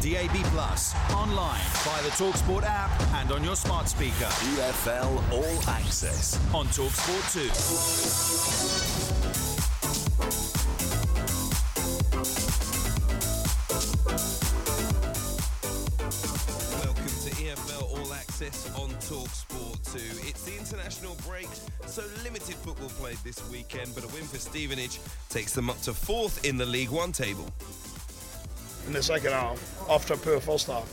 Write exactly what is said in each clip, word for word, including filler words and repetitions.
D A B plus, online, via the TalkSport app and on your smart speaker. E F L All Access on TalkSport two. On TalkSport two. It's the international break, so limited football played this weekend, but a win for Stevenage takes them up to fourth in the League One table. In the second half, after a poor first half,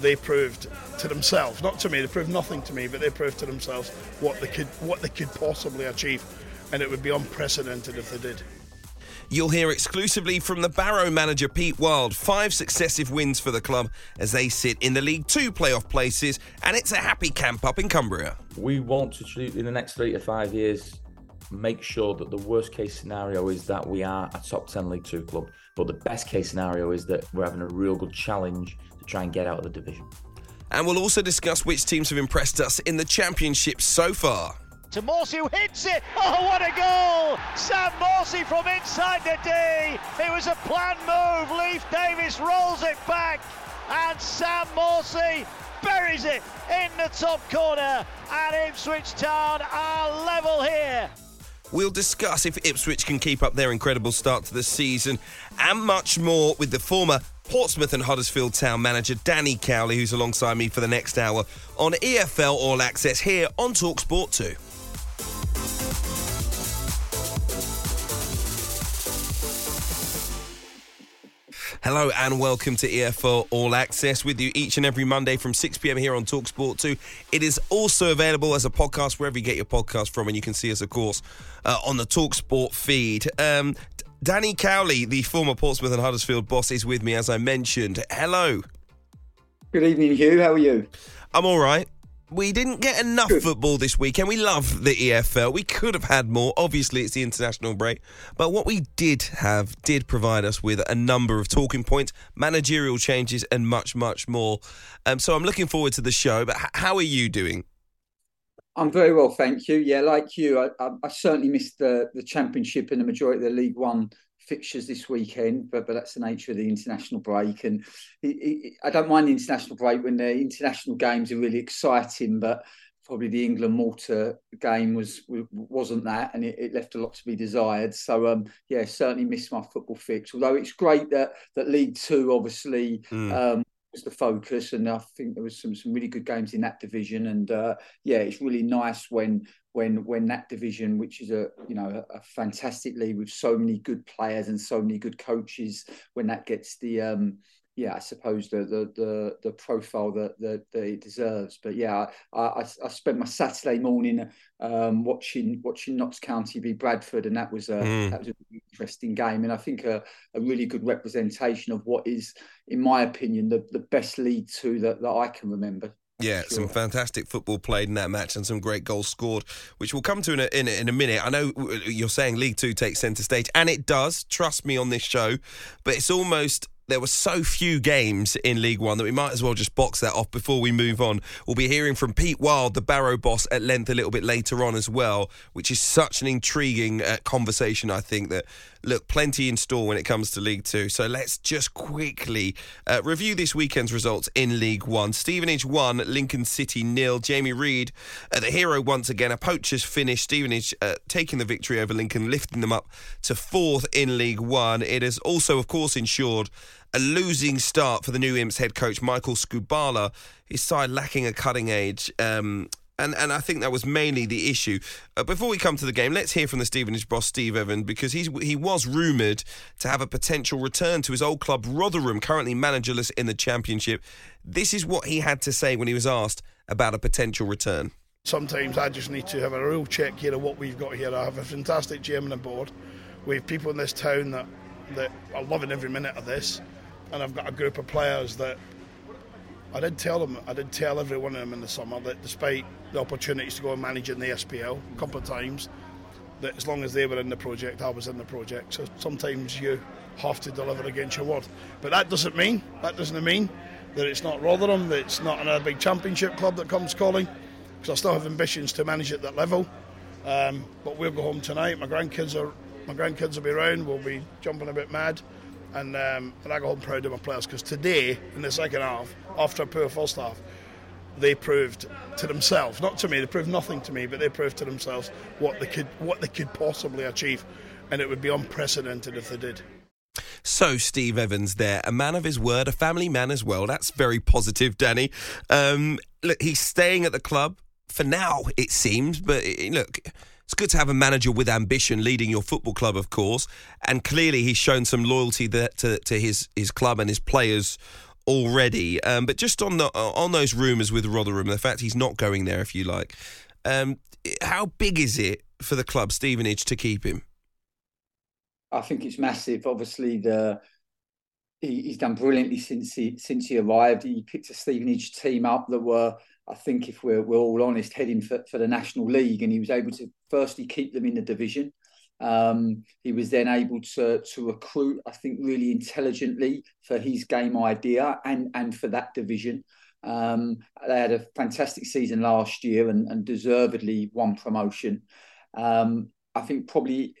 they proved to themselves, not to me, they proved nothing to me, but they proved to themselves what they could, what they could possibly achieve, and it would be unprecedented if they did. You'll hear exclusively from the Barrow manager Pete Wild. Five successive wins for the club as they sit in the League Two playoff places, and it's a happy camp up in Cumbria. We want to, in the next three to five years, make sure that the worst case scenario is that we are a top ten League Two club, but the best case scenario is that we're having a real good challenge to try and get out of the division. And we'll also discuss which teams have impressed us in the Championship so far. To Morsey, who hits it. Oh, what a goal! Sam Morsey from inside the D. It was a planned move. Leif Davis rolls it back, and Sam Morsey buries it in the top corner. And Ipswich Town are level here. We'll discuss if Ipswich can keep up their incredible start to the season, and much more with the former Portsmouth and Huddersfield Town manager Danny Cowley, who's alongside me for the next hour on E F L All Access here on TalkSport two. Hello and welcome to E F L All Access, with you each and every Monday from six p.m. here on TalkSport two. It is also available as a podcast wherever you get your podcast from, and you can see us, of course, uh, on the TalkSport feed. Um, Danny Cowley, the former Portsmouth and Huddersfield boss, is with me, as I mentioned. Hello. Good evening, Hugh. How are you? I'm all right. We didn't get enough Good. football this weekend. We love the E F L. We could have had more. Obviously, it's the international break. But what we did have did provide us with a number of talking points, managerial changes and much, much more. Um, so I'm looking forward to the show. But h- how are you doing? I'm very well, thank you. Yeah, like you, I, I, I certainly missed the, the Championship and the majority of the League One fixtures this weekend, but but that's the nature of the international break, and it, it, I don't mind the international break when the international games are really exciting, but probably the England-Malta game was, wasn't that, and it, it left a lot to be desired. So um, yeah, certainly missed my football fix, although it's great that that League Two obviously mm. um, was the focus, and I think there was some some really good games in that division, and uh, yeah, it's really nice when When when that division, which is a you know a, a fantastic league with so many good players and so many good coaches, when that gets the um, yeah I suppose the the the, the profile that, that that it deserves. But yeah, I I, I spent my Saturday morning um, watching watching Notts County v Bradford, and that was a mm. that was an interesting game, and I think a, a really good representation of what is, in my opinion, the, the best League Two that, that I can remember. Yeah, sure. Some fantastic football played in that match and some great goals scored, which we'll come to in a, in, a, in a minute. I know you're saying League Two takes centre stage, and it does, trust me on this show, but it's almost, there were so few games in League One that we might as well just box that off before we move on. We'll be hearing from Pete Wild, the Barrow boss, at length a little bit later on as well, which is such an intriguing uh, conversation, I think, that, look, plenty in store when it comes to League Two. So let's just quickly uh, review this weekend's results in League One. Stevenage won, Lincoln City nil. Jamie Reid, uh, the hero once again, a poacher's finish. Stevenage uh, taking the victory over Lincoln, lifting them up to fourth in League One. It has also, of course, ensured a losing start for the new Imps head coach, Michael Skubala. His side lacking a cutting edge. Um, And and I think that was mainly the issue. Uh, before we come to the game, let's hear from the Stevenage boss, Steve Evans, because he's he was rumoured to have a potential return to his old club, Rotherham, currently managerless in the Championship. This is what he had to say when he was asked about a potential return. Sometimes I just need to have a real check here of what we've got here. I have a fantastic G M and a board. We have people in this town that, that are loving every minute of this. And I've got a group of players that... I did tell them, I did tell every one of them in the summer that despite the opportunities to go and manage in the S P L a couple of times, that as long as they were in the project, I was in the project. So sometimes you have to deliver against your word. But that doesn't mean, that doesn't mean that it's not Rotherham, that it's not another big Championship club that comes calling, because I still have ambitions to manage at that level. Um, but we'll go home tonight. My grandkids are, my grandkids will be around. We'll be jumping a bit mad. and um, and I got home proud of my players, because today in the second half, after a poor first half, they proved to themselves, not to me, they proved nothing to me, but they proved to themselves what they could what they could possibly achieve, and it would be unprecedented if they did. So, Steve Evans there, a man of his word, a family man as well. That's very positive, Danny. Um, look, he's staying at the club for now, it seems, but it, look, it's good to have a manager with ambition leading your football club, of course, and clearly he's shown some loyalty there to, to his, his club and his players already. Um, but just on the on those rumours with Rotherham, the fact he's not going there, if you like, um, how big is it for the club, Stevenage, to keep him? I think it's massive. Obviously, the he, he's done brilliantly since he since he arrived. He picked a Stevenage team up that were, I think, if we're we're all honest, heading for, for the National League, and he was able to firstly keep them in the division. Um, he was then able to to recruit, I think, really intelligently for his game idea and and for that division. Um, they had a fantastic season last year and, and deservedly won promotion. Um, I think probably.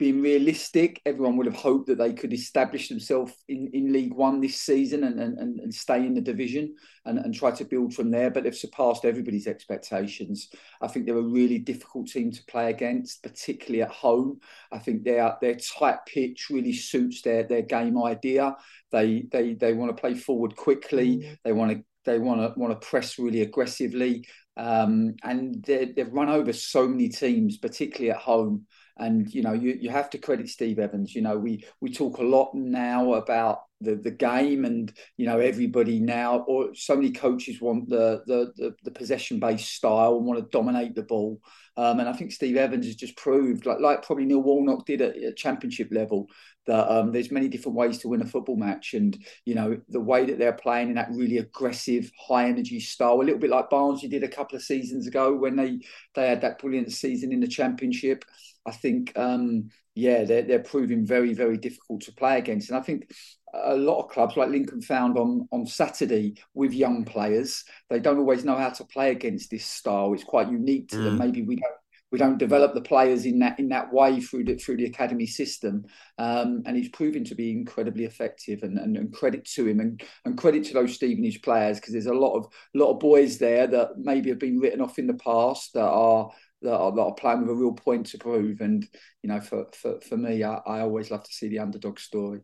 Being realistic, everyone would have hoped that they could establish themselves in, in League One this season and, and, and stay in the division and, and try to build from there, but they've surpassed everybody's expectations. I think they're a really difficult team to play against, particularly at home. I think their their tight pitch really suits their their game idea. They they they want to play forward quickly. They want to they want to want to press really aggressively, um, and they've run over so many teams, particularly at home. And, you know, you, you have to credit Steve Evans. You know, we we talk a lot now about the, the game and, you know, everybody now, or so many coaches want the the the, the possession-based style and want to dominate the ball. Um, and I think Steve Evans has just proved, like like probably Neil Warnock did at, at championship level, that um, there's many different ways to win a football match. And, you know, the way that they're playing in that really aggressive, high-energy style, a little bit like Barnes did a couple of seasons ago when they, they had that brilliant season in the championship. I think, um, yeah, they're, they're proving very, very difficult to play against. And I think a lot of clubs, like Lincoln found on, on Saturday with young players, they don't always know how to play against this style. It's quite unique to mm. them. Maybe we don't we don't develop the players in that in that way through the, through the academy system. Um, and he's proven to be incredibly effective. And, and, and credit to him and, and credit to those Stevenage players, because there's a lot of lot of boys there that maybe have been written off in the past that are. That are, that are playing with a real point to prove. And, you know, for, for, for me, I, I always love to see the underdog story.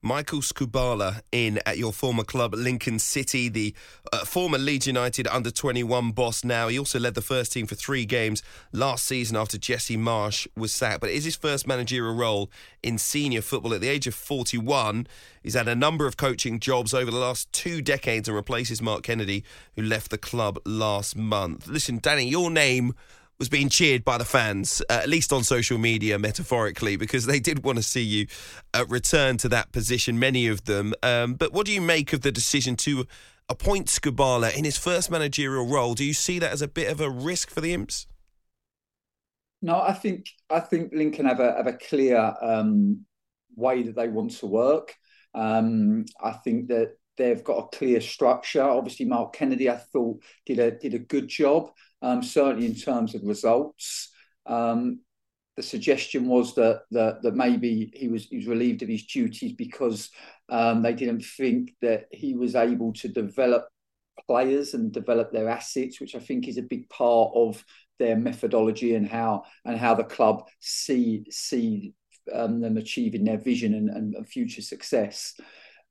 Michael Skubala in at your former club, Lincoln City, the uh, former Leeds United under twenty-one boss now. He also led the first team for three games last season after Jesse Marsh was sacked. But it is his first managerial role in senior football at the age of forty-one. He's had a number of coaching jobs over the last two decades and replaces Mark Kennedy, who left the club last month. Listen, Danny, your name was being cheered by the fans, uh, at least on social media, metaphorically, because they did want to see you uh, return to that position, many of them. Um, but what do you make of the decision to appoint Skubala in his first managerial role? Do you see that as a bit of a risk for the Imps? No, I think I think Lincoln have a, have a clear um, way that they want to work. Um, I think that they've got a clear structure. Obviously, Mark Kennedy, I thought, did a did a good job. Um, certainly in terms of results. Um, the suggestion was that, that that maybe he was he was relieved of his duties because um, they didn't think that he was able to develop players and develop their assets, which I think is a big part of their methodology and how and how the club see see um, them achieving their vision and, and future success.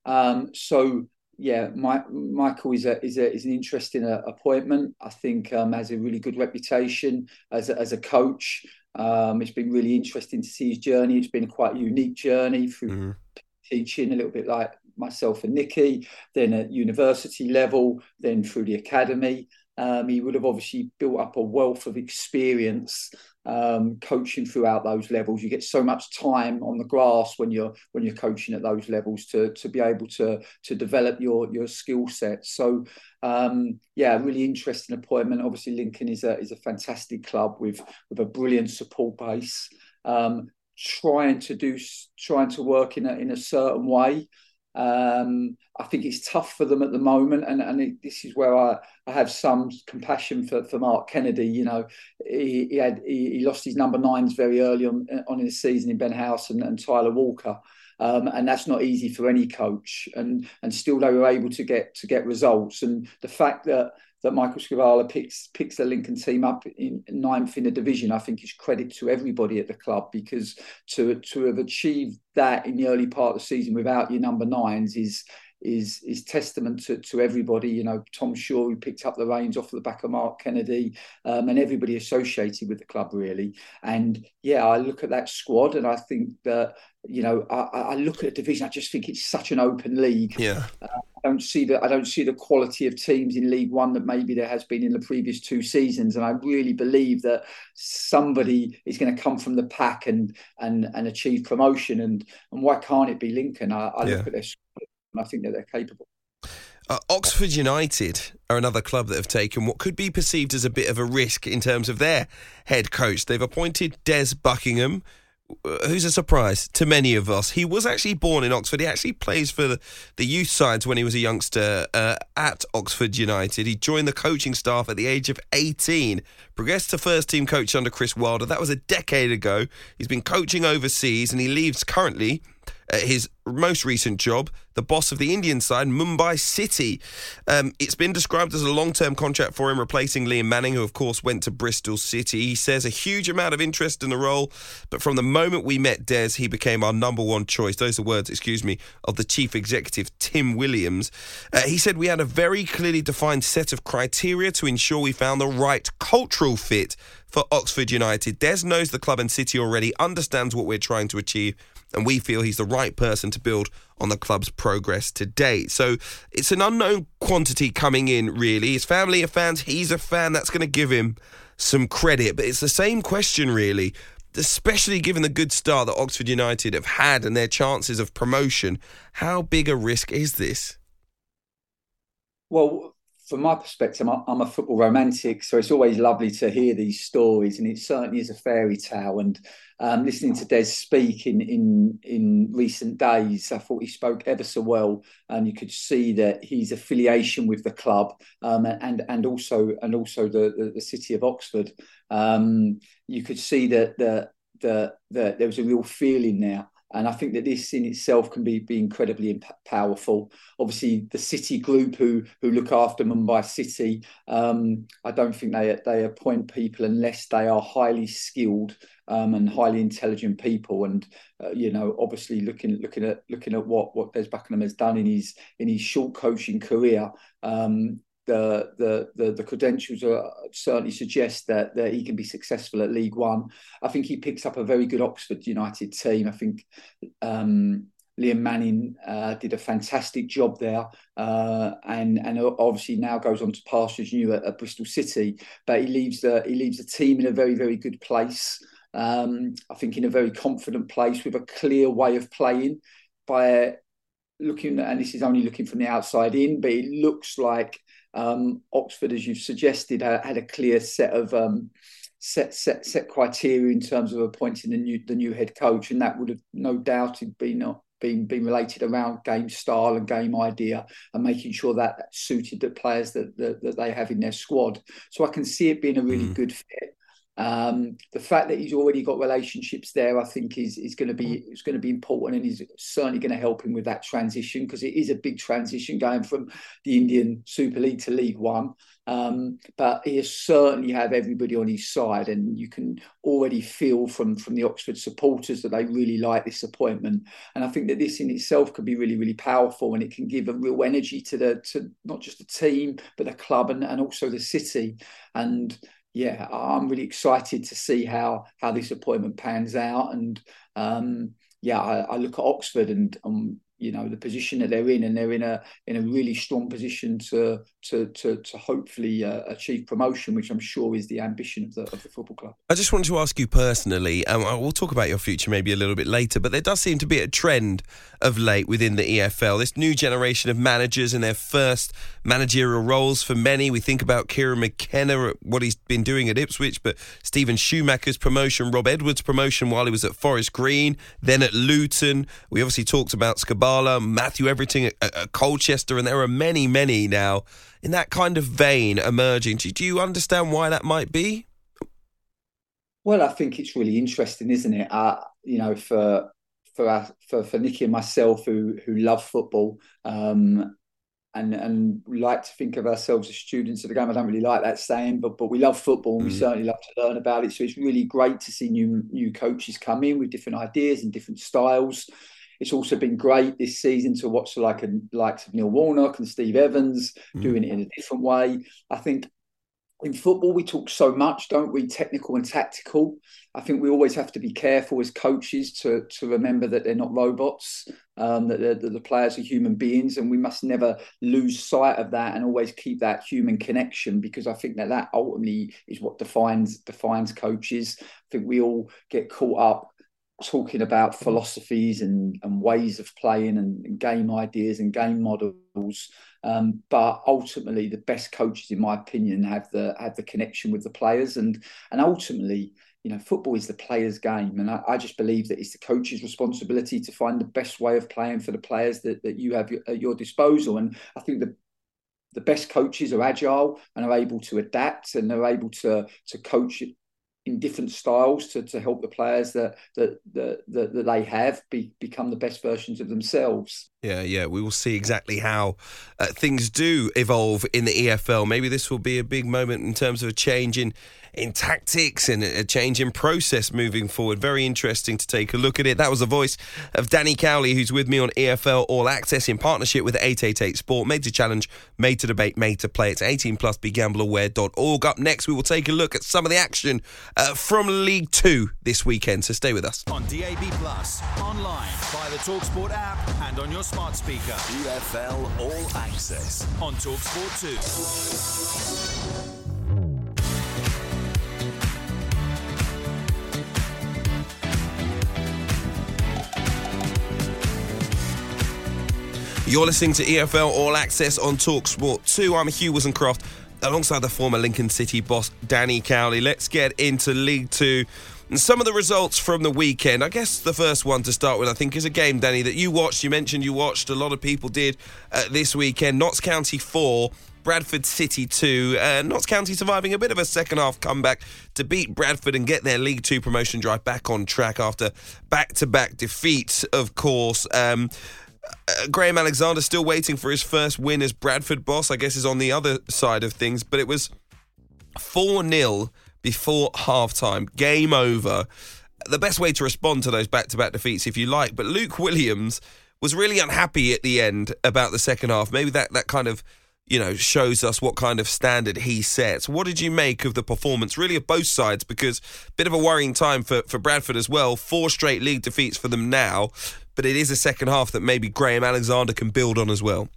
Um, so. Yeah, my, Michael is a, is a is an interesting uh, appointment. I think um, has a really good reputation as a, as a coach. Um, it's been really interesting to see his journey. It's been quite a unique journey through mm-hmm. teaching, a little bit like myself and Nikki, then at university level, then through the academy. Um, he would have obviously built up a wealth of experience um, coaching throughout those levels. You get so much time on the grass when you're when you're coaching at those levels to to be able to to develop your your skill set. So um, yeah, really interesting appointment. Obviously, Lincoln is a is a fantastic club with with a brilliant support base. Um, trying to do trying to work in a in a certain way. Um, I think it's tough for them at the moment, and, and it, this is where I, I have some compassion for, for Mark Kennedy. You know, he, he had he, he lost his number nines very early on on in the season in Ben House and, and Tyler Walker, um, and that's not easy for any coach. And and still they were able to get to get results. And the fact that that Michael Skubala picks picks the Lincoln team up in ninth in the division, I think, is credit to everybody at the club, because to to have achieved that in the early part of the season without your number nines is is is testament to, to everybody. You know, Tom Shaw, who picked up the reins off the back of Mark Kennedy, um, and everybody associated with the club, really. And yeah, I look at that squad and I think that, you know, I, I look at the division, I just think it's such an open league. Yeah. Uh, I don't see the I don't see the quality of teams in League One that maybe there has been in the previous two seasons. And I really believe that somebody is going to come from the pack and and and achieve promotion. And and why can't it be Lincoln? I, I yeah. look at their squad and I think that they're capable. Uh, Oxford United are another club that have taken what could be perceived as a bit of a risk in terms of their head coach. They've appointed Des Buckingham, who's a surprise to many of us. He was actually born in Oxford. He actually plays for the, the youth sides when he was a youngster uh, at Oxford United. He joined the coaching staff at the age of eighteen, progressed to first-team coach under Chris Wilder. That was a decade ago. He's been coaching overseas, and he leaves currently uh, his most recent job, the boss of the Indian side, Mumbai City. Um, it's been described as a long-term contract for him, replacing Liam Manning, who, of course, went to Bristol City. He says a huge amount of interest in the role, but from the moment we met Des, he became our number one choice. Those are words, excuse me, of the chief executive, Tim Williams. Uh, he said we had a very clearly defined set of criteria to ensure we found the right cultural fit for Oxford United. Des knows the club and city already, understands what we're trying to achieve, and we feel he's the right person to build on the club's progress to date. So it's an unknown quantity coming in, really. His family are fans, he's a fan, that's going to give him some credit. But it's the same question, really, especially given the good start that Oxford United have had and their chances of promotion. How big a risk is this? Well, from my perspective, I'm a football romantic, so it's always lovely to hear these stories, and it certainly is a fairy tale. And um, listening to Des speak in, in in recent days, I thought he spoke ever so well, and you could see that his affiliation with the club um, and and also and also the, the, the city of Oxford. Um, you could see that the the that there was a real feeling there. And I think that this in itself can be, be incredibly imp- powerful. Obviously, the City Group who who look after Mumbai City, um, I don't think they they appoint people unless they are highly skilled um, and highly intelligent people. And uh, you know, obviously, looking looking at looking at what what Des Buckingham has done in his in his short coaching career. Um, The, the the the credentials are, certainly suggest that, that he can be successful at League One. I think he picks up a very good Oxford United team. I think um, Liam Manning uh, did a fantastic job there, uh, and and obviously now goes on to pastures new at, at Bristol City. But he leaves the he leaves the team in a very very good place. Um, I think in a very confident place with a clear way of playing. By looking, and this is only looking from the outside in, but it looks like. Um, Oxford, as you've suggested, had a clear set of um, set set set criteria in terms of appointing the new the new head coach, and that would have no doubt been not been been related around game style and game idea, and making sure that that suited the players that that, that they have in their squad. So I can see it being a really mm. good fit. Um, the fact that he's already got relationships there, I think, is is going to be is going to be important, and is certainly going to help him with that transition, because it is a big transition going from the Indian Super League to League One. Um, but he'll certainly have everybody on his side, and you can already feel from from the Oxford supporters that they really like this appointment. And I think that this in itself could be really really powerful, and it can give a real energy to the to not just the team but the club and, and also the city. And yeah, I'm really excited to see how how this appointment pans out. And um, yeah, I, I look at Oxford and um, you know, the position that they're in, and they're in a in a really strong position to to to, to hopefully uh, achieve promotion, which I'm sure is the ambition of the, of the football club. I just wanted to ask you personally, and um, we'll talk about your future maybe a little bit later, but there does seem to be a trend of late within the E F L, this new generation of managers in their first managerial roles. For many, we think about Kieran McKenna, what he's been doing at Ipswich, but Stephen Schumacher's promotion, Rob Edwards' promotion while he was at Forest Green, then at Luton. We obviously talked about Skubala, Matthew Everton at, at Colchester, and there are many, many now in that kind of vein emerging. Do you understand why that might be? Well, I think it's really interesting, isn't it? Uh, you know, for... for us, for for Nikki and myself, who who love football, um, and and like to think of ourselves as students of the game. I don't really like that saying, but but we love football and we mm. certainly love to learn about it. So it's really great to see new new coaches come in with different ideas and different styles. It's also been great this season to watch like a, likes of Neil Warnock and Steve Evans mm. doing it in a different way. I think in football, we talk so much, don't we, technical and tactical. I think we always have to be careful as coaches to, to remember that they're not robots, um, that, that the players are human beings, and we must never lose sight of that and always keep that human connection, because I think that that ultimately is what defines defines coaches. I think we all get caught up talking about philosophies and, and ways of playing and, and game ideas and game models. Um, but ultimately, the best coaches, in my opinion, have the have the connection with the players. And and ultimately, you know, football is the players' game. And I, I just believe that it's the coach's responsibility to find the best way of playing for the players that, that you have at your disposal. And I think the the best coaches are agile and are able to adapt, and they're able to to coach in different styles to, to help the players that that that, that, that they have be, become the best versions of themselves. Yeah, yeah, we will see exactly how uh, things do evolve in the E F L. Maybe this will be a big moment in terms of a change in, in tactics and a change in process moving forward. Very interesting to take a look at it. That was the voice of Danny Cowley, who's with me on E F L All Access in partnership with eight eight eight Sport. Made to challenge, made to debate, made to play. It's eighteen plus, be gamble aware dot org. Up next, we will take a look at some of the action uh, from League Two this weekend. So stay with us. On D A B plus, online, via the TalkSport app and on your smart speaker. U F L All Access on TalkSport two. You're listening to E F L All Access on TalkSport two. I'm Hugh Wilson-Croft, alongside the former Lincoln City boss, Danny Cowley. Let's get into League Two and some of the results from the weekend. I guess the first one to start with, I think, is a game, Danny, that you watched. You mentioned you watched. A lot of people did uh, this weekend. Notts County four, Bradford City two. Uh, Notts County surviving a bit of a second-half comeback to beat Bradford and get their League Two promotion drive back on track after back-to-back defeats, of course. Um... Uh, Graham Alexander still waiting for his first win as Bradford boss, I guess, is on the other side of things. But it was four nil before half-time. Game over. The best way to respond to those back-to-back defeats, if you like. But Luke Williams was really unhappy at the end about the second half. Maybe that, that kind of, you know, shows us what kind of standard he sets. What did you make of the performance, really, of both sides? Because a bit of a worrying time for, for Bradford as well. Four straight league defeats for them now. But it is a second half that maybe Graham Alexander can build on as well.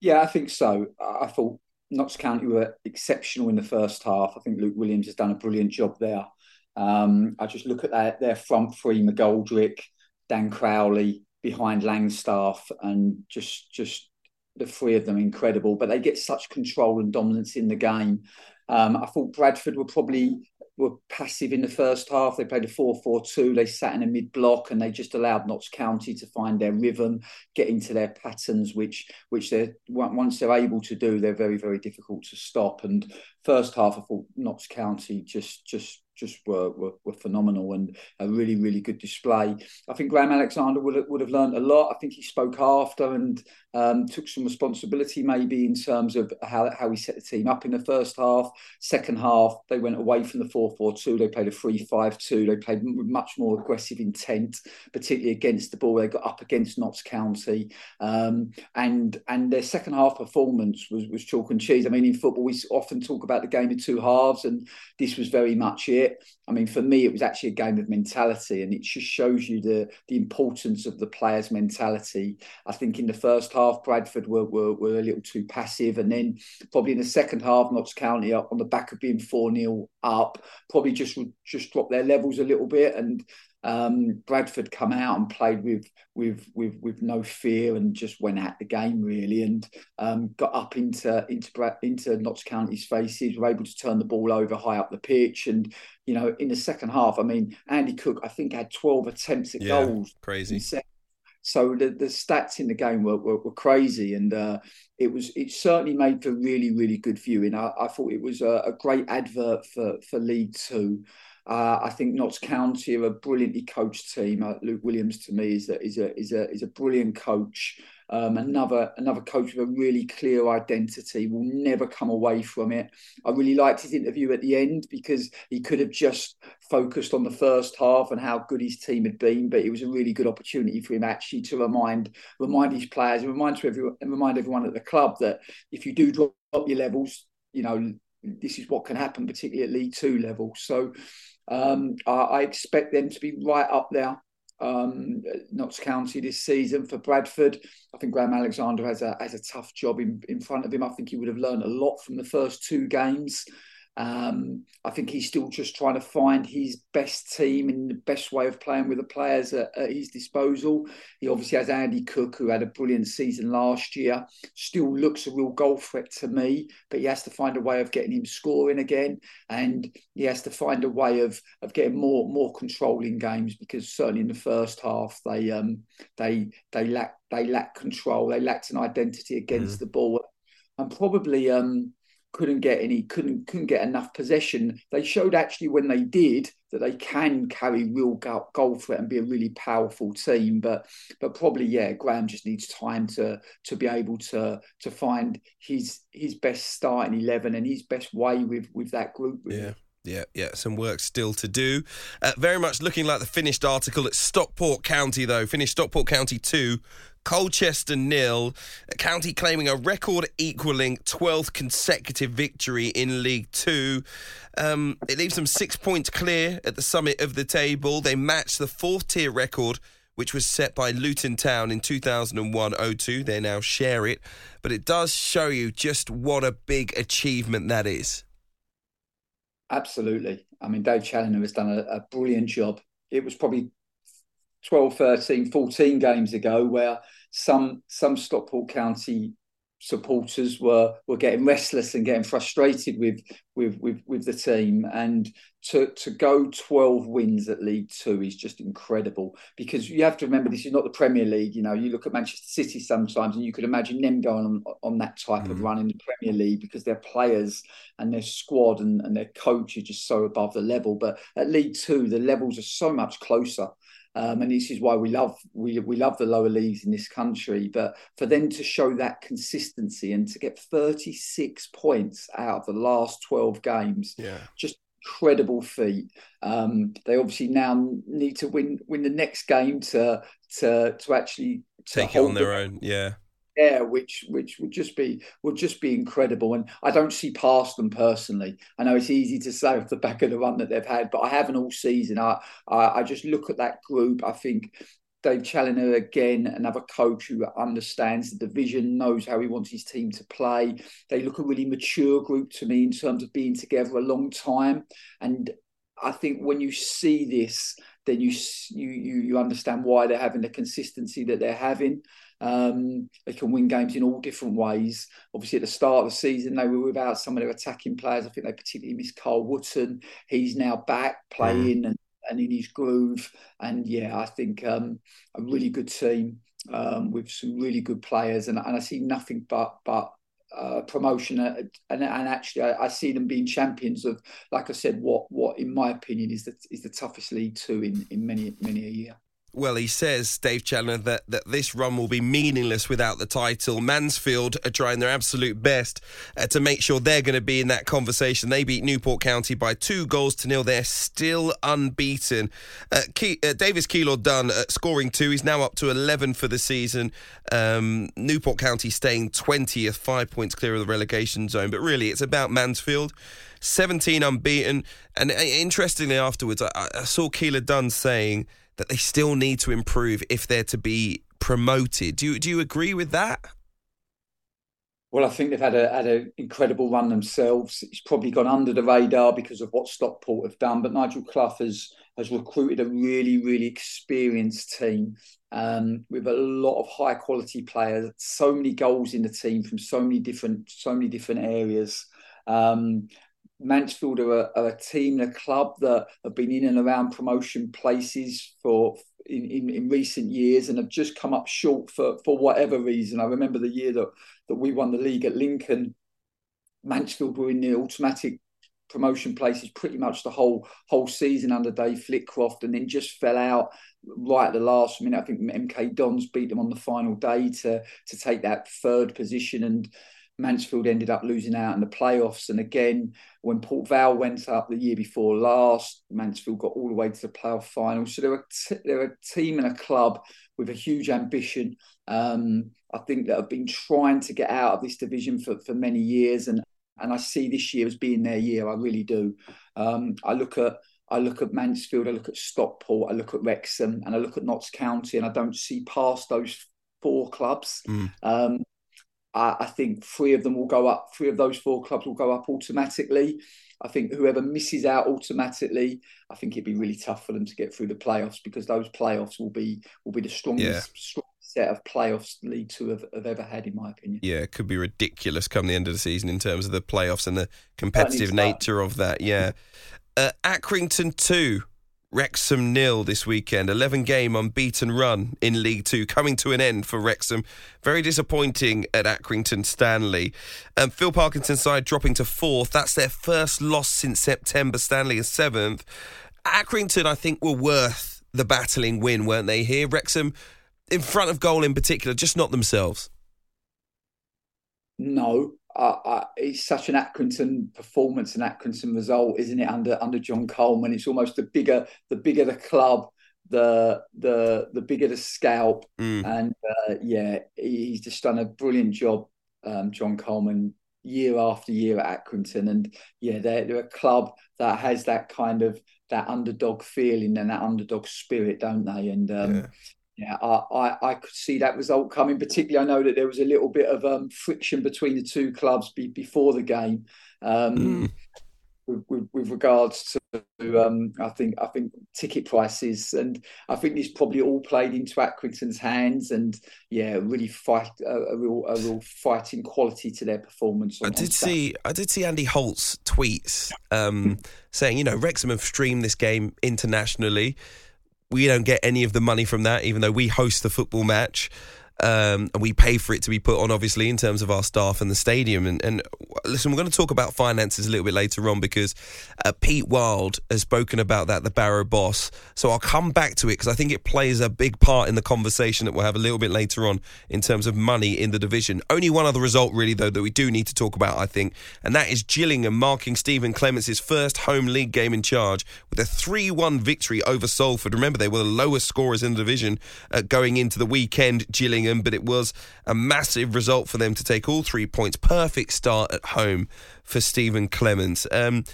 Yeah, I think so. I thought Notts County were exceptional in the first half. I think Luke Williams has done a brilliant job there. Um, I just look at their, their front three, McGoldrick, Dan Crowley, behind Langstaff, and just just the three of them incredible. But they get such control and dominance in the game. Um, I thought Bradford were probably... were passive in the first half. They played a four four two. They sat in a mid-block and they just allowed Notts County to find their rhythm, get into their patterns, which which they once they're able to do, they're very, very difficult to stop. And first half, I thought Notts County just just just were, were were phenomenal and a really, really good display. I think Graham Alexander would have, would have learned a lot. I think he spoke after and um, took some responsibility maybe in terms of how, how he set the team up in the first half. Second half, they went away from the four four two. They played a three five two. They played with much more aggressive intent, particularly against the ball. They got up against Notts County. Um, and and their second half performance was, was chalk and cheese. I mean, in football, we often talk about the game in two halves, and this was very much it. I mean, for me, it was actually a game of mentality, and it just shows you the the importance of the players' mentality. I think in the first half, Bradford were were, were a little too passive, and then probably in the second half, Notts County, on the back of being four nil up, probably just just dropped their levels a little bit, and um, Bradford come out and played with with with with no fear and just went at the game really, and um, got up into into into Notts County's faces. Were able to turn the ball over high up the pitch, and you know, in the second half, I mean, Andy Cook, I think, had twelve attempts at yeah, goals. Crazy. So the, the stats in the game were were, were crazy, and uh, it was it certainly made for really, really good viewing. I, I thought it was a, a great advert for for League Two. Uh, I think Notts County are a brilliantly coached team. Uh, Luke Williams, to me, is a is a is a is a brilliant coach. Um, another another coach with a really clear identity, will never come away from it. I really liked his interview at the end because he could have just focused on the first half and how good his team had been, but it was a really good opportunity for him actually to remind remind his players and remind to everyone and remind everyone at the club that if you do drop your levels, you know, this is what can happen, particularly at League Two level. So um, I, I expect them to be right up there. Um, Notts County this season. For Bradford, I think Graham Alexander has a has a tough job in, in front of him. I think he would have learned a lot from the first two games. Um, I think he's still just trying to find his best team and the best way of playing with the players at, at his disposal. He obviously has Andy Cook, who had a brilliant season last year, still looks a real goal threat to me, but he has to find a way of getting him scoring again, and he has to find a way of of getting more more control in games, because certainly in the first half they um they they lack they lack control, they lacked an identity against mm. the ball, and probably um. couldn't get any, couldn't couldn't get enough possession. They showed actually when they did that they can carry real goal, goal threat and be a really powerful team. But but probably yeah, Graham just needs time to to be able to to find his his best starting eleven and his best way with with that group. Really. Yeah. Yeah, yeah, some work still to do. Uh, very much looking like the finished article at Stockport County, though. Finished Stockport County two, Colchester nil. County claiming a record-equalling twelfth consecutive victory in League Two. Um, it leaves them six points clear at the summit of the table. They match the fourth-tier record, which was set by Luton Town in two thousand one oh two. They now share it. But it does show you just what a big achievement that is. Absolutely. I mean, Dave Challinor has done a, a brilliant job. It was probably twelve, thirteen, fourteen games ago where some some Stockport County supporters were were getting restless and getting frustrated with with with, with the team. And to, to go twelve wins at League Two is just incredible, because you have to remember this is not the Premier League. You know, you look at Manchester City sometimes and you could imagine them going on, on that type mm-hmm. of run in the Premier League, because their players and their squad and, and their coach are just so above the level. But at League Two, the levels are so much closer. Um, and this is why we love we we love the lower leagues in this country. But for them to show that consistency and to get thirty-six points out of the last twelve games, yeah. just incredible feat. Um, they obviously now need to win win the next game to to to actually to take it on their own. Yeah. Yeah, which which would just be would just be incredible, and I don't see past them personally. I know it's easy to say off the back of the run that they've had, but I haven't all season. I I, I just look at that group. I think Dave Challinor, again, another coach who understands the division, knows how he wants his team to play. They look a really mature group to me in terms of being together a long time, and I think when you see this, then you you you understand why they're having the consistency that they're having. Um, they can win games in all different ways. Obviously, at the start of the season, they were without some of their attacking players. I think they particularly missed Carl Wootton. He's now back playing mm. and, and in his groove. And yeah, I think um, a really good team um, with some really good players. And, and I see nothing but but uh, promotion. And, and actually, I, I see them being champions of, like I said, what what in my opinion is the is the toughest League Two in in many many a year. Well, he says, Dave Challinor, that, that this run will be meaningless without the title. Mansfield are trying their absolute best uh, to make sure they're going to be in that conversation. They beat Newport County by two goals to nil. They're still unbeaten. Uh, Ke- uh, Davis Keilor Dunn uh, scoring two. He's now up to eleven for the season. Um, Newport County staying twentieth, five points clear of the relegation zone. But really, it's about Mansfield. seventeen unbeaten. And uh, interestingly, afterwards, I, I saw Keilor Dunn saying that they still need to improve if they're to be promoted. Do you do you agree with that? Well, I think they've had a had an incredible run themselves. It's probably gone under the radar because of what Stockport have done, but Nigel Clough has has recruited a really, really experienced team um, with a lot of high quality players. So many goals in the team from so many different so many different areas. Um, Mansfield are a, are a team, a club that have been in and around promotion places for in, in, in recent years and have just come up short for, for whatever reason. I remember the year that, that we won the league at Lincoln. Mansfield were in the automatic promotion places pretty much the whole whole season under Dave Flitcroft, and then just fell out right at the last minute. I think M K Dons beat them on the final day to to take that third position, and Mansfield ended up losing out in the playoffs. And again, when Port Vale went up the year before last, Mansfield got all the way to the playoff final. So they're a, t- they're a team and a club with a huge ambition. Um, I think that have been trying to get out of this division for, for many years. And and I see this year as being their year. I really do. Um, I look at I look at Mansfield, I look at Stockport, I look at Wrexham, and I look at Notts County, and I don't see past those four clubs. Mm. Um, I think three of them will go up. Three of those four clubs will go up automatically. I think whoever misses out automatically, I think it'd be really tough for them to get through the playoffs, because those playoffs will be will be the strongest, yeah. strongest set of playoffs League Two have, have ever had, in my opinion. Yeah, it could be ridiculous come the end of the season in terms of the playoffs and the competitive nature of that. Yeah, uh, Accrington two, Wrexham nil this weekend. eleven game unbeaten run in League Two coming to an end for Wrexham. Very disappointing at Accrington Stanley. Um, Phil Parkinson's side dropping to fourth. That's their first loss since September. Stanley is seventh. Accrington, I think, were worth the battling win, weren't they here? Wrexham, in front of goal in particular, just not themselves. No. Uh, uh, it's such an Accrington performance, an Accrington result, isn't it? Under under John Coleman, it's almost the bigger the bigger the club, the the the bigger the scalp, mm. and uh, yeah, he's just done a brilliant job, um, John Coleman, year after year at Accrington, and yeah, they're, they're a club that has that kind of that underdog feeling and that underdog spirit, don't they? And um, yeah. Yeah, I, I, I could see that result coming. Particularly, I know that there was a little bit of um, friction between the two clubs be, before the game, um, mm. with, with, with regards to um, I think I think ticket prices, and I think this probably all played into Accrington's hands. And yeah, really fight a, a real a real fighting quality to their performance. On, I did see I did see Andy Holt's tweets um, saying, you know, Wrexham have streamed this game internationally. We don't get any of the money from that, even though we host the football match, um, and we pay for it to be put on, obviously, in terms of our staff and the stadium. And, and listen, we're going to talk about finances a little bit later on, because uh, Pete Wild has spoken about that, the Barrow boss. So I'll come back to it, because I think it plays a big part in the conversation that we'll have a little bit later on in terms of money in the division. Only one other result, really, though, that we do need to talk about, I think, and that is Gillingham marking Stephen Clements' first home league game in charge with a three one victory over Salford. Remember, they were the lowest scorers in the division uh, going into the weekend, Gillingham. But it was a massive result for them to take all three points. Perfect start at home for Stephen Clements. Um,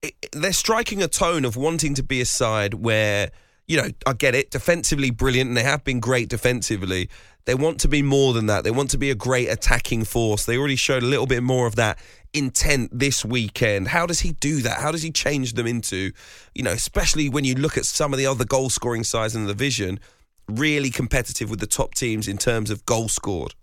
it, they're striking a tone of wanting to be a side where, you know, I get it, defensively brilliant, and they have been great defensively. They want to be more than that. They want to be a great attacking force. They already showed a little bit more of that intent this weekend. How does he do that? How does he change them into, you know, especially when you look at some of the other goal-scoring sides in the division, really competitive with the top teams in terms of goals scored?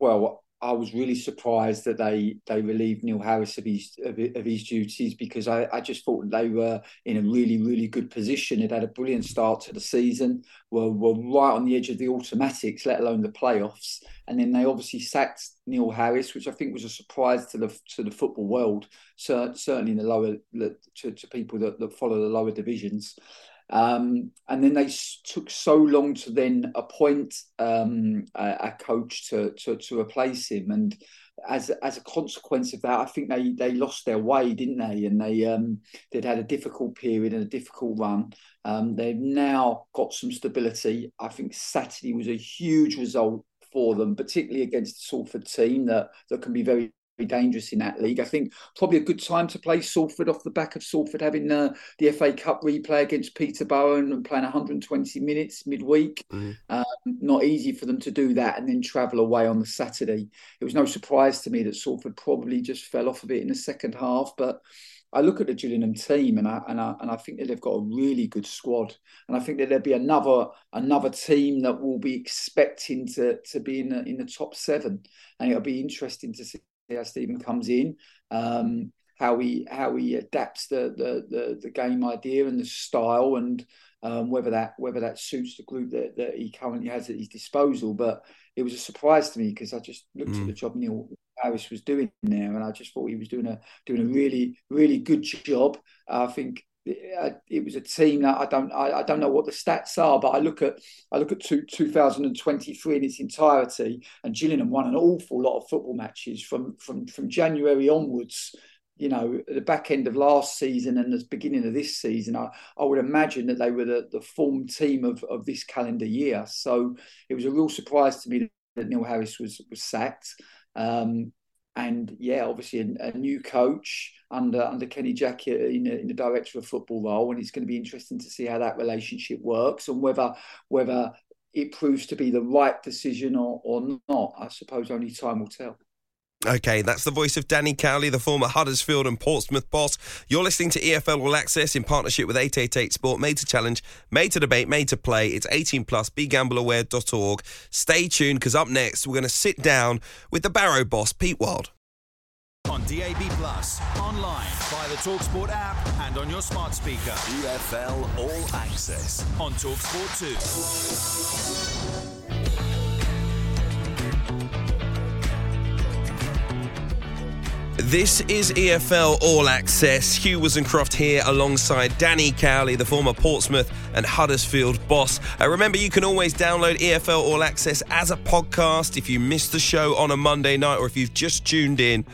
Well, I was really surprised that they they relieved Neil Harris of his of, of his duties, because I, I just thought they were in a really, really good position. They'd had a brilliant start to the season, were, were right on the edge of the automatics, let alone the playoffs. And then they obviously sacked Neil Harris, which I think was a surprise to the to the football world, so, certainly in the lower to, to people that, that follow the lower divisions. Um, and then they took so long to then appoint um, a, a coach to, to to replace him, and as as a consequence of that, I think they they lost their way, didn't they? And they um, they'd had a difficult period and a difficult run. Um, they've now got some stability. I think Saturday was a huge result for them, particularly against the Salford team that that can be very dangerous in that league. I think probably a good time to play Salford off the back of Salford having uh, the F A Cup replay against Peterborough and playing one hundred twenty minutes midweek. Mm-hmm. Um, not easy for them to do that and then travel away on the Saturday. It was no surprise to me that Salford probably just fell off of it in the second half, but I look at the Gillingham team and I and I and I think that they've got a really good squad, and I think that there'll be another another team that will be expecting to to be in the, in the top seven, and it'll be interesting to see how Stephen comes in, um, how he how he adapts the the the, the game idea and the style, and um, whether that whether that suits the group that, that he currently has at his disposal. But it was a surprise to me, because I just looked mm. at the job Neil Harris was doing there, and I just thought he was doing a doing a really really good job. I think it was a team that I don't I, I don't know what the stats are, but I look at I look at two, two thousand twenty-three in its entirety, and Gillingham won an awful lot of football matches from from from January onwards. You know, the back end of last season and the beginning of this season, I, I would imagine that they were the, the form team of, of this calendar year. So it was a real surprise to me that Neil Harris was was sacked. Um, and yeah, obviously a, a new coach under under Kenny Jackett in, in the director of football role, and it's going to be interesting to see how that relationship works and whether whether it proves to be the right decision or, or not. I suppose only time will tell. OK, that's the voice of Danny Cowley, the former Huddersfield and Portsmouth boss. You're listening to E F L All Access in partnership with eight eight eight Sport. Made to challenge, made to debate, made to play. It's eighteen plus, be gamble aware dot org. Stay tuned, because up next we're going to sit down with the Barrow boss, Pete Wild. On D A B plus, online, via the TalkSport app and on your smart speaker. E F L All Access on TalkSport two. This is E F L All Access. Hugh Wozencroft here alongside Danny Cowley, the former Portsmouth and Huddersfield boss. Uh, remember, you can always download E F L All Access as a podcast. If you missed the show on a Monday night or if you've just tuned in,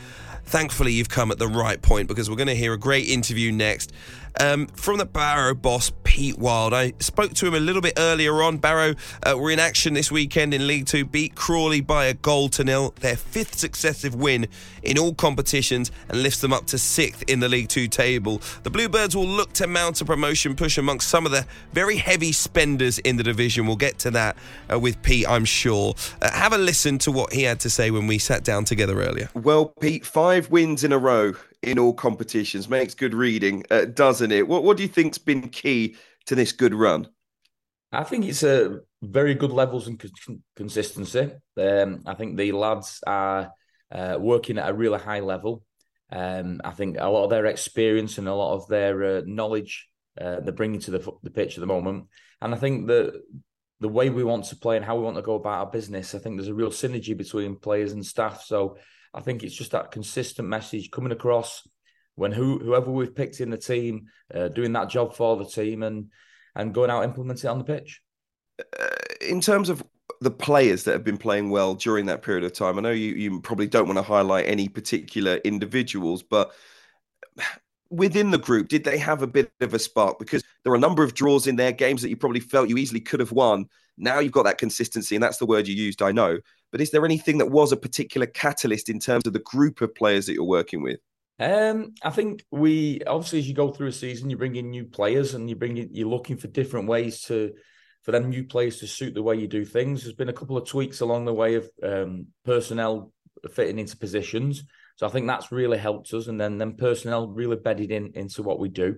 thankfully you've come at the right point, because we're going to hear a great interview next um, from the Barrow boss, Pete Wild. I spoke to him a little bit earlier on. Barrow uh, were in action this weekend in League Two, beat Crawley by a goal to nil, their fifth successive win in all competitions, and lifts them up to sixth in the League Two table. The Bluebirds will look to mount a promotion push amongst some of the very heavy spenders in the division. We'll get to that uh, with Pete, I'm sure. Uh, have a listen to what he had to say when we sat down together earlier. Well, Pete, five Five wins in a row in all competitions makes good reading, uh, doesn't it? What What do you think's been key to this good run? I think it's a very good levels and con- consistency. Um, I think the lads are uh, working at a really high level. Um, I think a lot of their experience and a lot of their uh, knowledge uh, they're bringing to the, the pitch at the moment. And I think the the way we want to play and how we want to go about our business, I think there's a real synergy between players and staff. So I think it's just that consistent message coming across when who, whoever we've picked in the team, uh, doing that job for the team and and going out and implementing it on the pitch. Uh, in terms of the players that have been playing well during that period of time, I know you, you probably don't want to highlight any particular individuals, but within the group, did they have a bit of a spark? Because there are a number of draws in their games that you probably felt you easily could have won. Now you've got that consistency, and that's the word you used, I know. But is there anything that was a particular catalyst in terms of the group of players that you're working with? Um, I think we, obviously, as you go through a season, you bring in new players and you bring in, you're looking for different ways to, for them new players to suit the way you do things. There's been a couple of tweaks along the way of um, personnel fitting into positions. So I think that's really helped us. And then, then personnel really bedded in into what we do.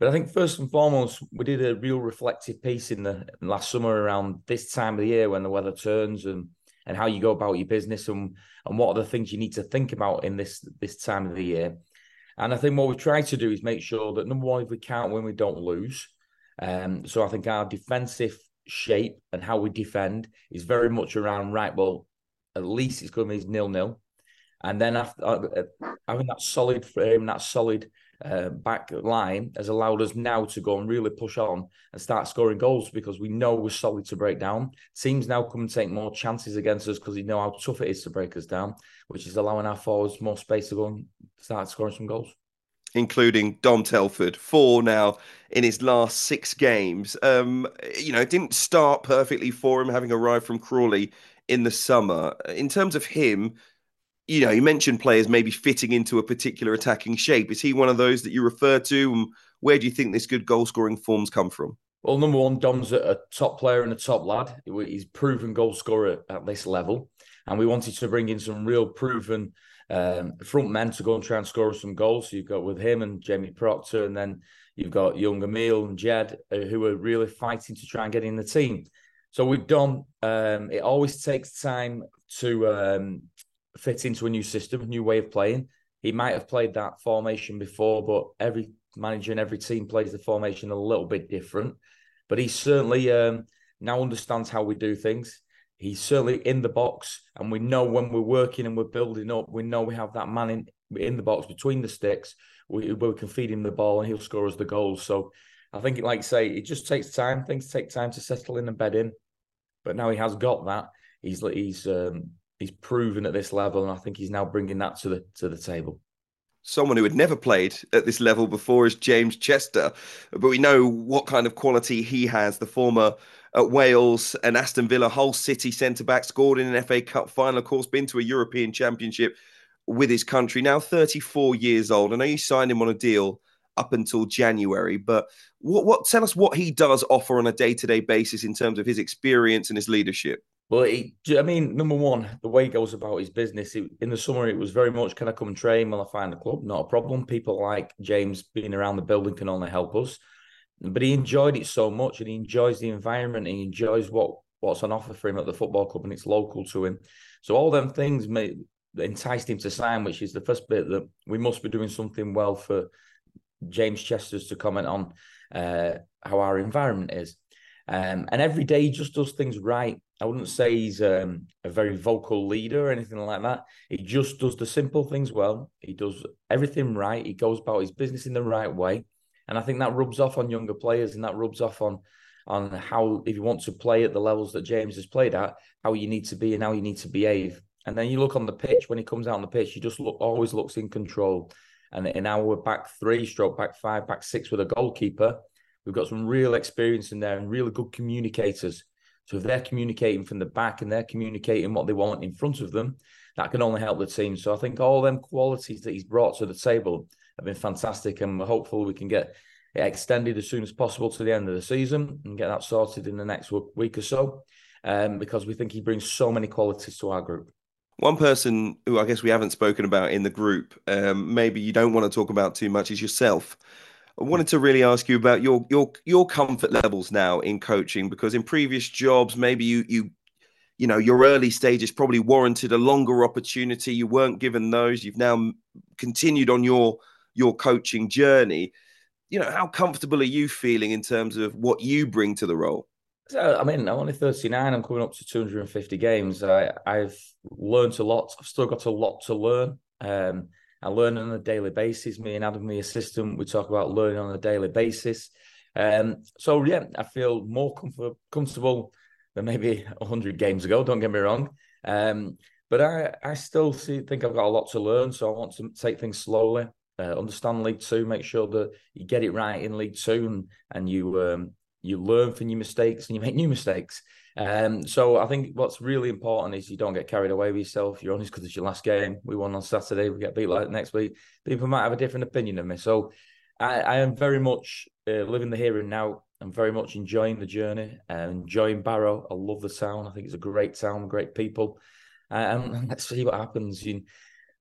But I think first and foremost, we did a real reflective piece in the last summer around this time of the year when the weather turns and and how you go about your business and, and what are the things you need to think about in this this time of the year. And I think what we try to do is make sure that, number one, if we can't win, we don't lose. Um, so I think our defensive shape and how we defend is very much around, right, well, at least it's going to be nil-nil. And then after uh, having that solid frame, that solid uh, back line has allowed us now to go and really push on and start scoring goals, because we know we're solid to break down. Teams now come and take more chances against us because they know how tough it is to break us down, which is allowing our forwards more space to go and start scoring some goals. Including Dom Telford, four now in his last six games. Um, you know, it didn't start perfectly for him, having arrived from Crawley in the summer. In terms of him, you know, you mentioned players maybe fitting into a particular attacking shape. Is he one of those that you refer to? And where do you think this good goal-scoring form's come from? Well, number one, Dom's a, a top player and a top lad. He's proven goal scorer at this level. And we wanted to bring in some real proven um, front men to go and try and score some goals. So you've got with him and Jamie Proctor, and then you've got young Emil and Jed, uh, who are really fighting to try and get in the team. So with Dom, um, it always takes time to... Um, fit into a new system, a new way of playing. He might have played that formation before, but every manager and every team plays the formation a little bit different. But he certainly um, now understands how we do things. he's certainly in the box, and we know when we're working and we're building up, we know we have that man in, in the box between the sticks. We, we can feed him the ball and he'll score us the goals. So I think, like I say, it just takes time. Things take time to settle in and bed in. But now he has got that. He's he's um, he's proven at this level, and I think he's now bringing that to the to the table. Someone who had never played at this level before is James Chester, but we know what kind of quality he has. The former at Wales and Aston Villa, Hull City centre-back, scored in an F A Cup final, of course, been to a European Championship with his country, now thirty-four years old. I know you signed him on a deal up until January, but what, what tell us what he does offer on a day-to-day basis in terms of his experience and his leadership. Well, he, I mean, number one, the way he goes about his business. It, in the summer, it was very much, can I come and train? Will I find a club? Not a problem. People like James being around the building can only help us. But he enjoyed it so much, and he enjoys the environment. And he enjoys what, what's on offer for him at the football club, and it's local to him. So all them things may, enticed him to sign, which is the first bit that we must be doing something well for James Chester's to comment on uh, how our environment is. Um, and every day he just does things right. I wouldn't say he's um, a very vocal leader or anything like that. He just does the simple things well. He does everything right. He goes about his business in the right way. And I think that rubs off on younger players, and that rubs off on on how, if you want to play at the levels that James has played at, how you need to be and how you need to behave. And then you look on the pitch, when he comes out on the pitch, he just look, always looks in control. And in our back three, stroke back five, back six with a goalkeeper, we've got some real experience in there and really good communicators. So if they're communicating from the back and they're communicating what they want in front of them, that can only help the team. So I think all them qualities that he's brought to the table have been fantastic, and we're hopeful we can get it extended as soon as possible to the end of the season and get that sorted in the next week or so, um, because we think he brings so many qualities to our group. One person who I guess we haven't spoken about in the group, um, maybe you don't want to talk about too much, is yourself. I wanted to really ask you about your your your comfort levels now in coaching, because in previous jobs, maybe you you you know your early stages probably warranted a longer opportunity. You weren't given those. You've now continued on your your coaching journey. You know, how comfortable are you feeling in terms of what you bring to the role? So, I mean, I'm only thirty-nine. I'm coming up to two hundred fifty games. I, I've learned a lot. I've still got a lot to learn. Um, I learn on a daily basis. Me and Adam, my assistant, we talk about learning on a daily basis. Um, so, yeah, I feel more comfort, comfortable than maybe one hundred games ago, don't get me wrong. Um, but I, I still see, think I've got a lot to learn, so I want to take things slowly, uh, understand League Two, make sure that you get it right in League Two, and, and you um, you learn from your mistakes and you make new mistakes. Um, so I think what's really important is you don't get carried away with yourself. You're honest, because it's your last game. We won on Saturday. We get beat like next week. People might have a different opinion of me. So I, I am very much uh, living the here and now. I'm very much enjoying the journey and enjoying Barrow. I love the town. I think it's a great town, great people. Um, and let's see what happens. You,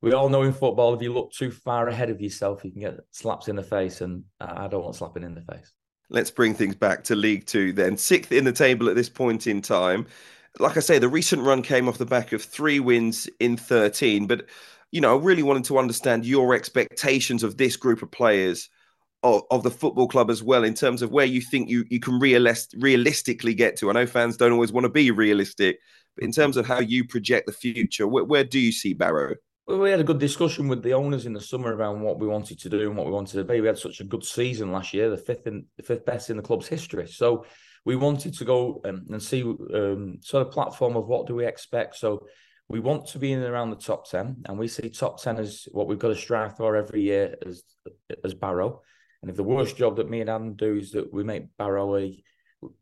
we all know in football, if you look too far ahead of yourself, you can get slaps in the face. And I don't want slapping in the face. Let's bring things back to League Two then. Sixth in the table at this point in time. Like I say, the recent run came off the back of three wins in thirteen. But, you know, I really wanted to understand your expectations of this group of players, of, of the football club as well, in terms of where you think you, you can realist, realistically get to. I know fans don't always want to be realistic, but in terms of how you project the future, where, where do you see Barrow? Well, we had a good discussion with the owners in the summer around what we wanted to do and what we wanted to be. We had such a good season last year, the fifth in the fifth best in the club's history. So we wanted to go um, and see um, sort of platform of what do we expect. So we want to be in and around the top ten, and we see top ten as what we've got to strive for every year as as Barrow. And if the worst job that me and Adam do is that we make Barrow a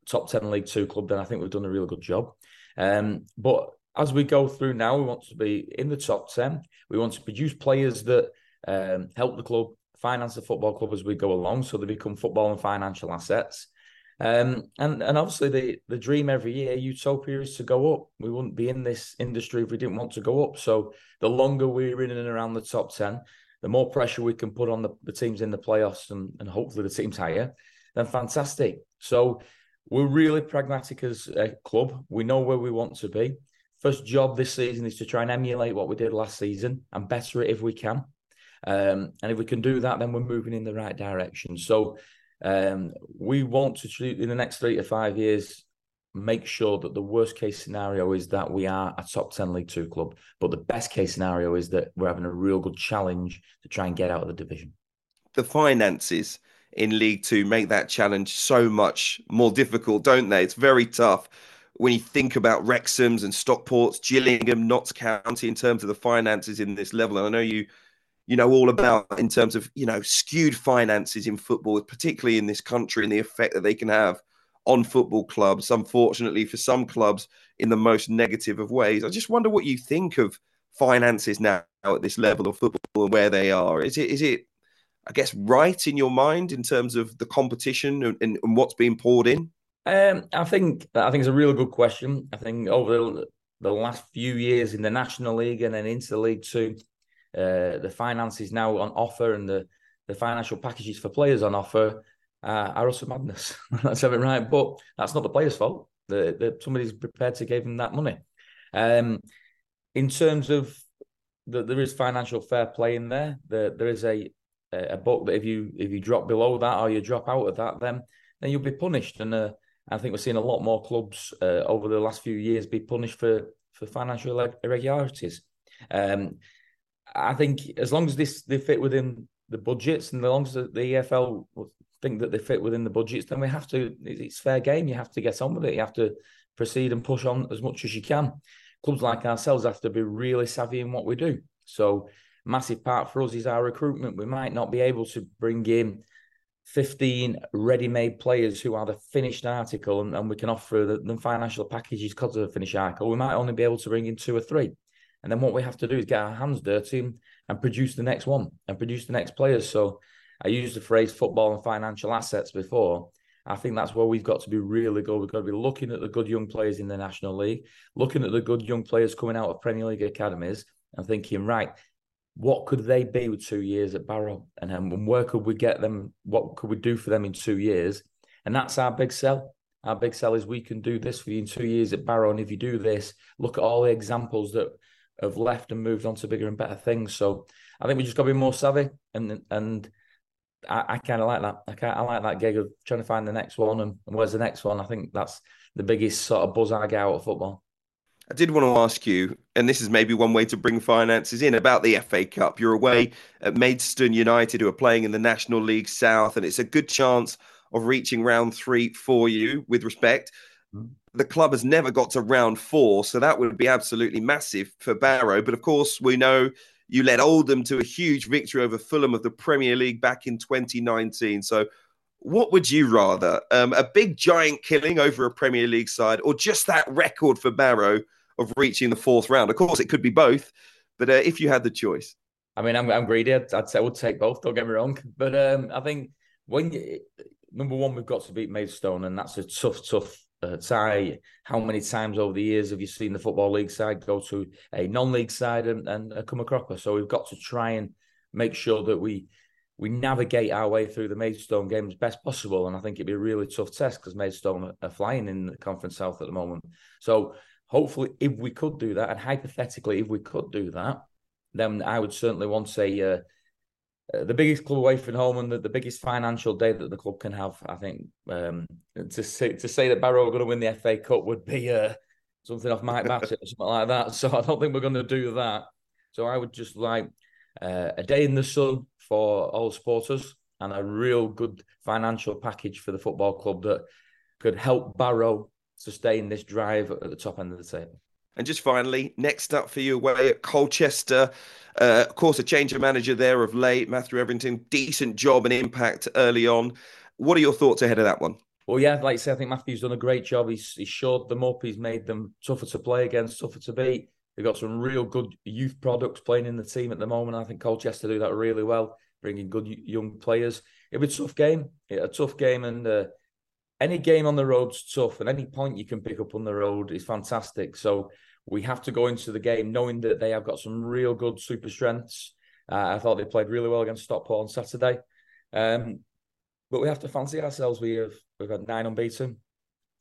top ten League Two club, then I think we've done a really good job. Um, but as we go through now, we want to be in the top ten. We want to produce players that um, help the club, finance the football club as we go along, so they become football and financial assets. Um, and and obviously, the, the dream every year, utopia, is to go up. We wouldn't be in this industry if we didn't want to go up. So the longer we're in and around the top ten, the more pressure we can put on the, the teams in the playoffs and, and hopefully the teams higher, then fantastic. So we're really pragmatic as a club. We know where we want to be. First job this season is to try and emulate what we did last season and better it if we can. Um, and if we can do that, then we're moving in the right direction. So um, we want to, in the next three to five years, make sure that the worst case scenario is that we are a top ten League Two club, but the best case scenario is that we're having a real good challenge to try and get out of the division. The finances in League Two make that challenge so much more difficult, don't they? It's very tough when you think about Wrexham's and Stockport's, Gillingham, Notts County in terms of the finances in this level. And I know you you know all about in terms of, you know, skewed finances in football, particularly in this country, and the effect that they can have on football clubs, unfortunately for some clubs, in the most negative of ways. I just wonder what you think of finances now at this level of football and where they are. Is it, is it, I guess, right in your mind in terms of the competition and, and, and what's being poured in? Um, I think I think it's a really good question. I think over the, the last few years in the National League and then into League Two, uh, the finances now on offer and the, the financial packages for players on offer Uh, are also madness. Let's have it right. But that's not the player's fault. The, the, somebody's prepared to give them that money. Um, in terms of, the, there is financial fair play in there. The, there is a a book that if you if you drop below that or you drop out of that, then then you'll be punished. And uh, I think we're seeing a lot more clubs uh, over the last few years be punished for, for financial irregularities. Um, I think as long as this they fit within the budgets and as long as the, the E F L think that they fit within the budgets, then we have to, it's fair game. You have to get on with it. You have to proceed and push on as much as you can. Clubs like ourselves have to be really savvy in what we do. So massive part for us is our recruitment. We might not be able to bring in fifteen ready-made players who are the finished article and, and we can offer them financial packages because of the finished article. We might only be able to bring in two or three. And then what we have to do is get our hands dirty and, and produce the next one and produce the next player. So I used the phrase football and financial assets before. I think that's where we've got to be really good. We've got to be looking at the good young players in the National League, looking at the good young players coming out of Premier League academies and thinking, right, what could they be with two years at Barrow? And, and where could we get them? What could we do for them in two years? And that's our big sell. Our big sell is we can do this for you in two years at Barrow. And if you do this, look at all the examples that have left and moved on to bigger and better things. So I think we just got to be more savvy and and... I, I kind of like that. I kind I like that gig of trying to find the next one and, and where's the next one. I think that's the biggest sort of buzz I get out of football. I did want to ask you, and this is maybe one way to bring finances in, about the F A Cup. You're away at Maidstone United, who are playing in the National League South, and it's a good chance of reaching round three for you, with respect. The club has never got to round four, so that would be absolutely massive for Barrow. But of course, we know you led Oldham to a huge victory over Fulham of the Premier League back in twenty nineteen. So what would you rather? Um, a big giant killing over a Premier League side, or just that record for Barrow of reaching the fourth round? Of course, it could be both, but uh, if you had the choice. I mean, I'm, I'm greedy. I'd, I'd say I would take both, don't get me wrong. But um, I think, when you, number one, we've got to beat Maidstone, and that's a tough, tough Uh, tie. How many times over the years have you seen the Football League side go to a non-league side and, and uh, come a cropper? So we've got to try and make sure that we we navigate our way through the Maidstone game as best possible. And I think it'd be a really tough test because Maidstone are flying in the Conference South at the moment. So hopefully, if we could do that, and hypothetically, if we could do that, then I would certainly want to say uh, Uh, the biggest club away from home and the, the biggest financial day that the club can have. I think um, to say to say that Barrow are going to win the F A Cup would be uh, something off Mike Bassett or something like that. So I don't think we're going to do that. So I would just like uh, a day in the sun for all supporters and a real good financial package for the football club that could help Barrow sustain this drive at the top end of the table. And just finally, next up for you away at Colchester, uh, of course, a change of manager there of late, Matthew Everington, decent job and impact early on. What are your thoughts ahead of that one? Well, yeah, like I say, I think Matthew's done a great job. He's, he's shored them up. He's made them tougher to play against, tougher to beat. They've got some real good youth products playing in the team at the moment. I think Colchester do that really well, bringing good young players. It'll be a tough game, a tough game and... Uh, Any game on the road's tough, and any point you can pick up on the road is fantastic. So we have to go into the game knowing that they have got some real good super strengths. Uh, I thought they played really well against Stockport on Saturday. Um, but we have to fancy ourselves. We have, we've had nine unbeaten,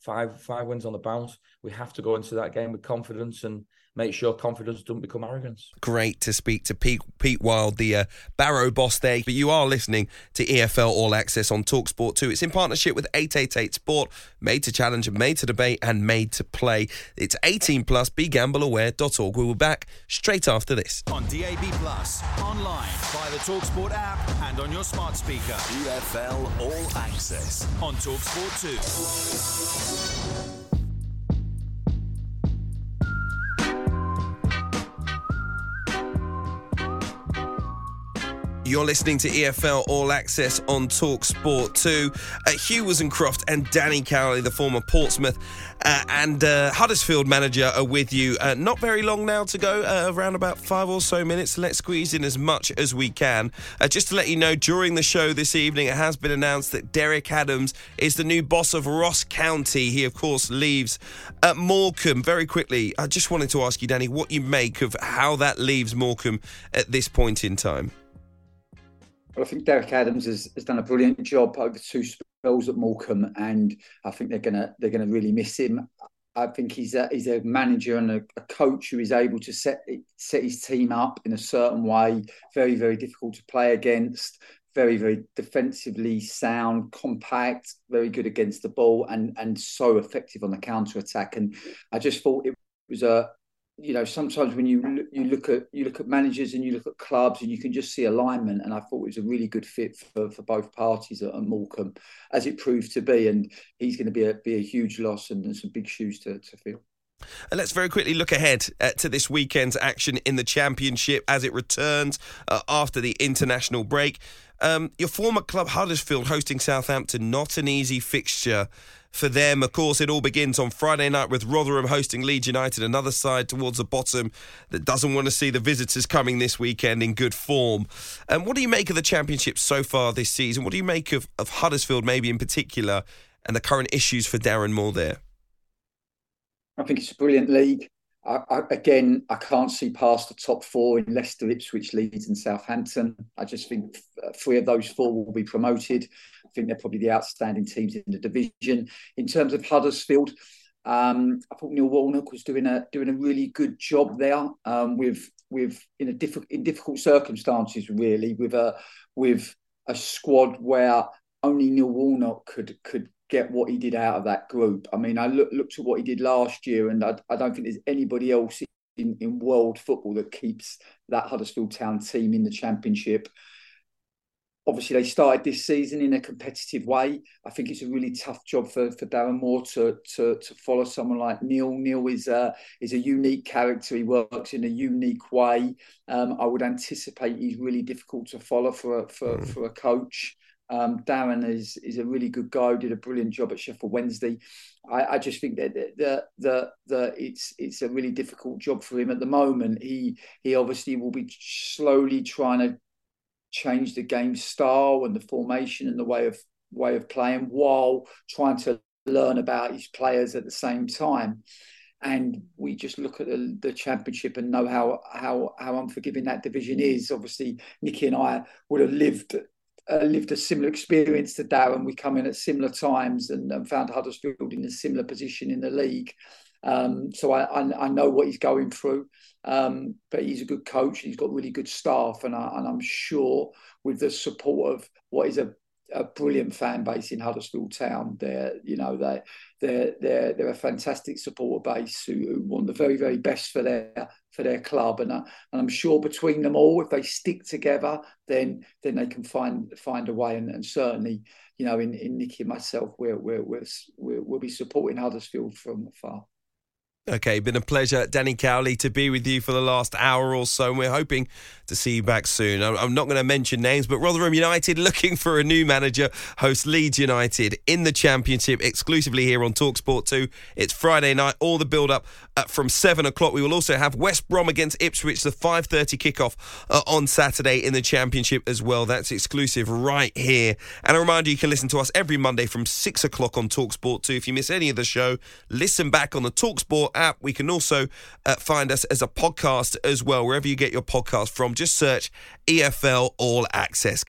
five five wins on the bounce. We have to go into that game with confidence and, make sure confidence doesn't become arrogance. Great to speak to Pete, Pete Wild, the uh, Barrow boss there. But you are listening to E F L All Access on TalkSport two. It's in partnership with eight eight eight Sport, made to challenge, made to debate and made to play. It's eighteen plus, be gamble aware dot org. We'll be back straight after this. On D A B plus, online, via the TalkSport app and on your smart speaker. E F L All Access on TalkSport two. You're listening to E F L All Access on TalkSport two. Uh, Hugh Wozencroft and Danny Cowley, the former Portsmouth uh, and uh, Huddersfield manager, are with you. Uh, not very long now to go, uh, around about five or so minutes. Let's squeeze in as much as we can. Uh, just to let you know, during the show this evening, it has been announced that Derek Adams is the new boss of Ross County. He, of course, leaves at Morecambe. Very quickly, I just wanted to ask you, Danny, what you make of how that leaves Morecambe at this point in time. Well, I think Derek Adams has, has done a brilliant job over two spells at Morecambe, and I think they're gonna they're gonna really miss him. I think he's a, he's a manager and a, a coach who is able to set set his team up in a certain way. Very, very difficult to play against. Very, very defensively sound, compact. Very good against the ball, and and so effective on the counter attack. And I just thought it was a. You know, sometimes when you you look at you look at managers and you look at clubs and you can just see alignment. And I thought it was a really good fit for, for both parties at, at Morecambe, as it proved to be. And he's going to be a be a huge loss and, and some big shoes to, to fill. And let's very quickly look ahead uh, to this weekend's action in the Championship as it returns uh, after the international break. Um, your former club Huddersfield hosting Southampton, not an easy fixture for them. Of course, it all begins on Friday night with Rotherham hosting Leeds United, another side towards the bottom that doesn't want to see the visitors coming this weekend in good form. And um, what do you make of the Championship so far this season? What do you make of, of Huddersfield maybe in particular and the current issues for Darren Moore there? I think it's a brilliant league. I, I, again, I can't see past the top four in Leicester, Ipswich, Leeds and Southampton. I just think three of those four will be promoted. I think they're probably the outstanding teams in the division. In terms of Huddersfield, um, I thought Neil Warnock was doing a doing a really good job there um, with with in a diff- in difficult circumstances, really, with a with a squad where only Neil Warnock could could. get what he did out of that group. I mean, I look, looked at what he did last year, and I, I don't think there's anybody else in, in world football that keeps that Huddersfield Town team in the Championship. Obviously, they started this season in a competitive way. I think it's a really tough job for, for Darren Moore to, to to follow someone like Neil. Neil is a, is a unique character. He works in a unique way. Um, I would anticipate he's really difficult to follow for, for, for a coach. Um, Darren is is a really good guy. Did a brilliant job at Sheffield Wednesday. I, I just think that the the the it's it's a really difficult job for him at the moment. He he obviously will be slowly trying to change the game style and the formation and the way of way of playing while trying to learn about his players at the same time. And we just look at the, the Championship and know how how how unforgiving that division is. Obviously, Nikki and I would have lived. Uh, lived a similar experience to Darren. We come in at similar times and, and found Huddersfield in a similar position in the league. Um, so I, I, I know what he's going through. Um, but he's a good coach. He's got really good staff. And, I, and I'm sure with the support of what is a, a brilliant fan base in Huddersfield Town, they're, you know, they're, they're, they're, they're a fantastic supporter base who, who want the very, very best for their for their club, and, uh, and I'm sure between them all, if they stick together, then then they can find find a way. And, and certainly, you know, in, in Nicky and myself, we're we're we're we'll be supporting Huddersfield from afar. Okay, been a pleasure, Danny Cowley, to be with you for the last hour or so, and we're hoping to see you back soon. I'm not going to mention names, but Rotherham United looking for a new manager, host Leeds United in the Championship, exclusively here on TalkSport two. It's Friday night, all the build-up uh, from seven o'clock. We will also have West Brom against Ipswich, the five thirty kickoff uh, on Saturday in the Championship as well. That's exclusive right here. And a reminder, you can listen to us every Monday from six o'clock on TalkSport two. If you miss any of the show, listen back on the TalkSport app. We can also uh, find us as a podcast as well, wherever you get your podcast from. Just search E F L All Access.